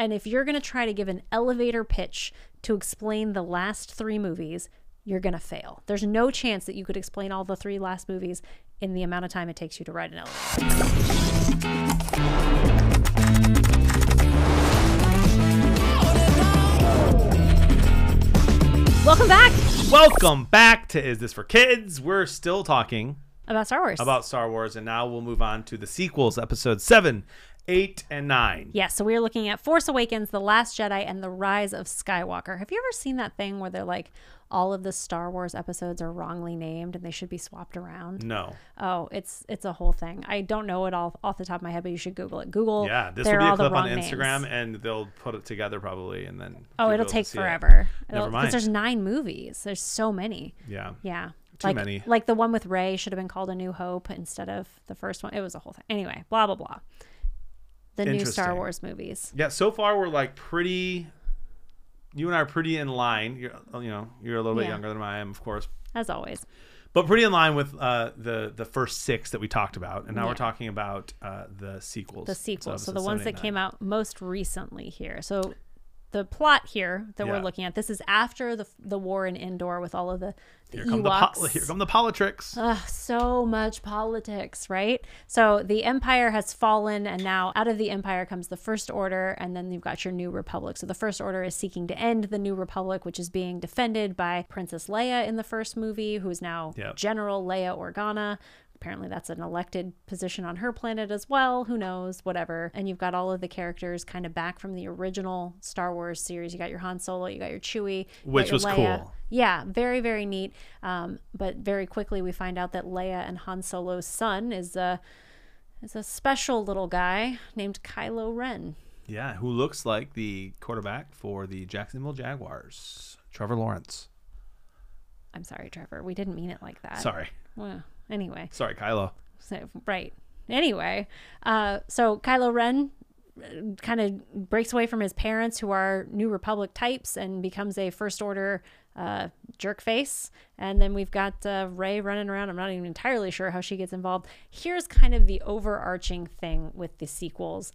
And if you're going to try to give an elevator pitch to explain the last three movies, you're going to fail. There's no chance that you could explain all the three last movies in the amount of time it takes you to write an elevator. Welcome back. Welcome back to Is This for Kids? We're still talking about Star Wars. About Star Wars, and now we'll move on to the sequels, episodes 7, 8, and 9. Yeah, so we're looking at Force Awakens, The Last Jedi, and The Rise of Skywalker. Have you ever seen that thing where they're like, all of the Star Wars episodes are wrongly named and they should be swapped around? No. Oh, it's a whole thing. I don't know it all off the top of my head, but you should Google it. Google. Yeah, this will be a clip on Instagram and they'll put it together probably, and then it'll take forever. Never mind. Because there's 9 movies. There's so many. Yeah. Yeah. Too many. Like the one with Rey should have been called A New Hope instead of the first one. It was a whole thing. Anyway, blah, blah, blah. The new Star Wars movies. Yeah, so far we're like pretty... You and I are pretty in line. You're a little bit younger than I am, of course. As always. But pretty in line with the first 6 that we talked about. And now we're talking about the sequels. The sequels. So the ones that came out most recently here. So the plot here that we're looking at, this is after the war in Endor with all of the Ewoks. Here come the politics. So much politics, right? So the Empire has fallen, and now out of the Empire comes the First Order, and then you've got your New Republic. So the First Order is seeking to end the New Republic, which is being defended by Princess Leia in the first movie, who is now General Leia Organa. Apparently that's an elected position on her planet as well. Who knows? Whatever. And you've got all of the characters kind of back from the original Star Wars series. You got your Han Solo, you got your Chewie, which was cool. Yeah, very, very neat. But very quickly we find out that Leia and Han Solo's son is a special little guy named Kylo Ren. Yeah, who looks like the quarterback for the Jacksonville Jaguars, Trevor Lawrence. I'm sorry, Trevor. We didn't mean it like that. Sorry. Well. Anyway. Sorry, Kylo. So, right. Anyway, so Kylo Ren kind of breaks away from his parents, who are New Republic types, and becomes a First Order jerk face. And then we've got Rey running around. I'm not even entirely sure how she gets involved. Here's kind of the overarching thing with the sequels.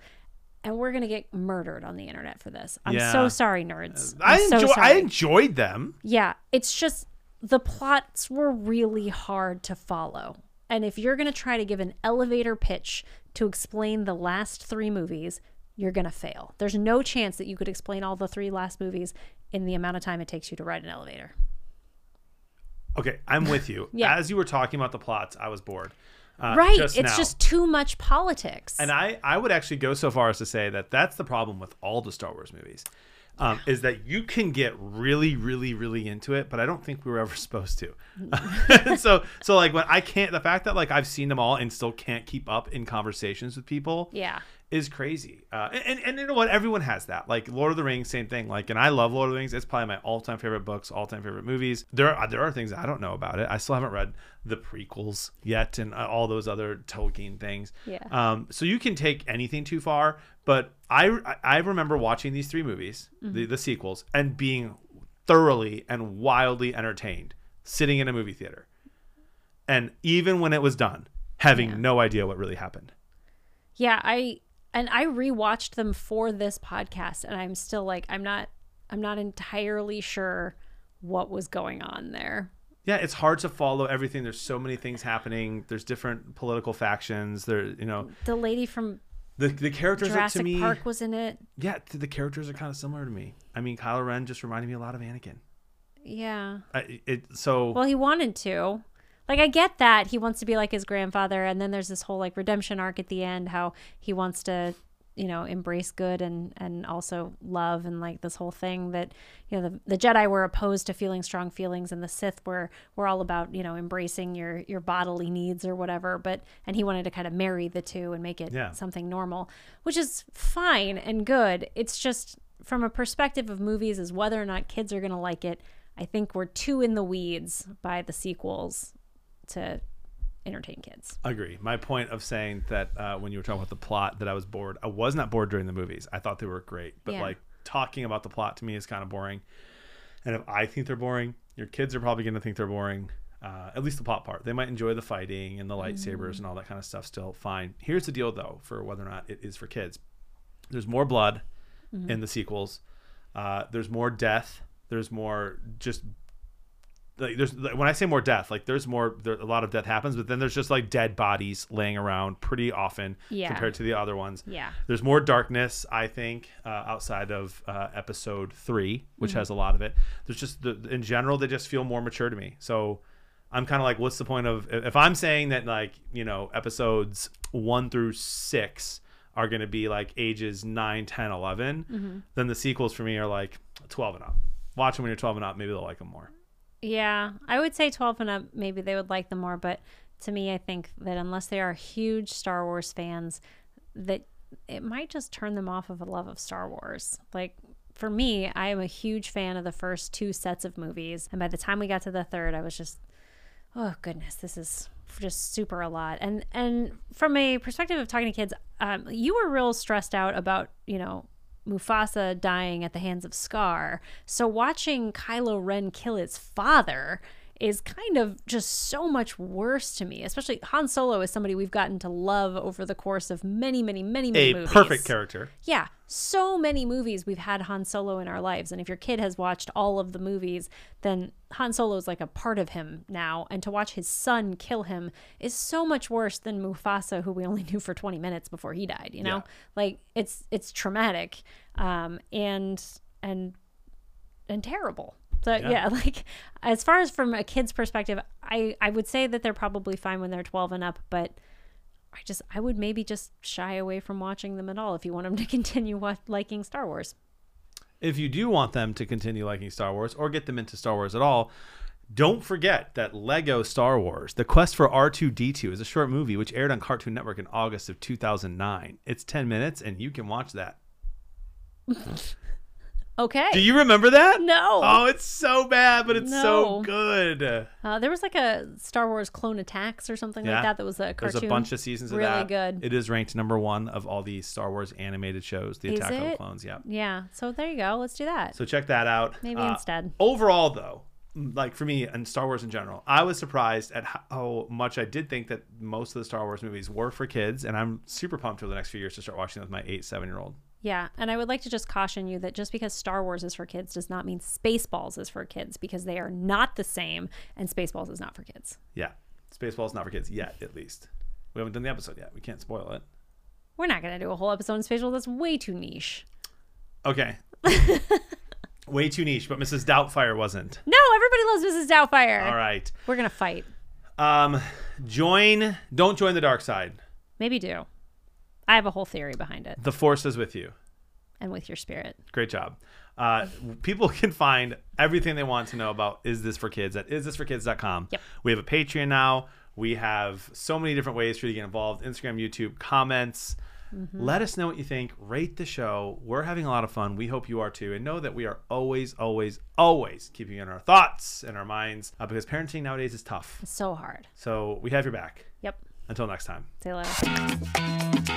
And we're going to get murdered on the internet for this. I'm so sorry, nerds. I enjoyed them. Yeah. It's just... The plots were really hard to follow. And if you're going to try to give an elevator pitch to explain the last three movies, you're going to fail. There's no chance that you could explain all the three last movies in the amount of time it takes you to ride an elevator. Okay, I'm with you. As you were talking about the plots, I was bored. Right. It's just too much politics. And I would actually go so far as to say that that's the problem with all the Star Wars movies. Is that you can get really, really, really into it, but I don't think we were ever supposed to. so like when I can't, the fact that like I've seen them all and still can't keep up in conversations with people, is crazy. And you know what? Everyone has that. Like Lord of the Rings, same thing. Like, and I love Lord of the Rings. It's probably my all-time favorite books, all-time favorite movies. There are things I don't know about it. I still haven't read the prequels yet, and all those other Tolkien things. So you can take anything too far. But I remember watching these three movies, the sequels, and being thoroughly and wildly entertained, sitting in a movie theater, and even when it was done, having no idea what really happened. I rewatched them for this podcast, and I'm still like, I'm not entirely sure what was going on there. Yeah, it's hard to follow everything. There's so many things happening. There's different political factions. The lady from the characters Jurassic Park was in it. Yeah, the characters are kind of similar to me. I mean, Kylo Ren just reminded me a lot of Anakin. Yeah. Well, he wanted to. Like, I get that he wants to be like his grandfather, and then there's this whole like redemption arc at the end, how he wants to, embrace good and also love, and like this whole thing that, the Jedi were opposed to feeling strong feelings, and the Sith were all about, embracing your bodily needs or whatever. And he wanted to kind of marry the two and make it something normal, which is fine and good. It's just from a perspective of movies is whether or not kids are going to like it. I think we're too in the weeds by the sequels to entertain kids. Agree. My point of saying that when you were talking about the plot that I was bored, I was not bored during the movies. I thought they were great, but like talking about the plot to me is kind of boring. And if I think they're boring, your kids are probably going to think they're boring. At least the plot part. They might enjoy the fighting and the lightsabers and all that kind of stuff still fine. Here's the deal though, for whether or not it is for kids. There's more blood. mm-hmm. in the sequels. There's more death. There's more just like there's like, when I say more death, like there's more a lot of death happens, but then there's just like dead bodies laying around pretty often compared to the other ones. Yeah. There's more darkness, I think, outside of episode 3, which has a lot of it. There's just in general they just feel more mature to me. So I'm kind of like, what's the point of if I'm saying that like, you know, episodes 1 through 6 are going to be like ages 9, 10, 11, then the sequels for me are like 12 and up. Watch them when you're 12 and up. Maybe they'll like them more. Yeah, I would say 12 and up, maybe they would like them more. But to me, I think that unless they are huge Star Wars fans, that it might just turn them off of a love of Star Wars. Like for me, I am a huge fan of the first 2 sets of movies. And by the time we got to the third, I was just, oh, goodness, this is just super a lot. And from a perspective of talking to kids, you were real stressed out about, you know, Mufasa dying at the hands of Scar. So watching Kylo Ren kill his father is kind of just so much worse to me. Especially Han Solo is somebody we've gotten to love over the course of many movies. A perfect character. Yeah. So many movies we've had Han Solo in our lives. And if your kid has watched all of the movies, then Han Solo is like a part of him now. And to watch his son kill him is so much worse than Mufasa, who we only knew for 20 minutes before he died, you know? Yeah. Like, it's traumatic and terrible. So yeah, like as far as from a kid's perspective, I would say that they're probably fine when they're 12 and up, but I would maybe just shy away from watching them at all if you want them to continue liking Star Wars. If you do want them to continue liking Star Wars or get them into Star Wars at all, don't forget that Lego Star Wars: The Quest for R2-D2 is a short movie which aired on Cartoon Network in August of 2009. It's 10 minutes and you can watch that. Okay. Do you remember that? No. Oh, it's so bad, but it's so good. There was like a Star Wars Clone Attacks or something like that was a cartoon. There's a bunch of seasons of that. Really good. It is ranked #1 of all the Star Wars animated shows, The Attack on the Clones. Yeah. Yeah. So there you go. Let's do that. So check that out. Maybe instead. Overall, though, like for me and Star Wars in general, I was surprised at how much I did think that most of the Star Wars movies were for kids, and I'm super pumped over the next few years to start watching them with my 8-7-year-old. Yeah, and I would like to just caution you that just because Star Wars is for kids does not mean Spaceballs is for kids, because they are not the same, and Spaceballs is not for kids. Yeah, Spaceballs is not for kids yet, at least. We haven't done the episode yet. We can't spoil it. We're not going to do a whole episode on Spaceballs. That's way too niche. Okay. Way too niche, but Mrs. Doubtfire wasn't. No, everybody loves Mrs. Doubtfire. All right. We're going to fight. Don't join the dark side. Maybe do. I have a whole theory behind it. The Force is with you. And with your spirit. Great job. People can find everything they want to know about Is This For Kids at isthisforkids.com. Yep. We have a Patreon now. We have so many different ways for you to get involved. Instagram, YouTube, comments. Let us know what you think. Rate the show. We're having a lot of fun. We hope you are too. And know that we are always, always, always keeping in our thoughts and our minds because parenting nowadays is tough. It's so hard. So we have your back. Yep. Until next time. See you later.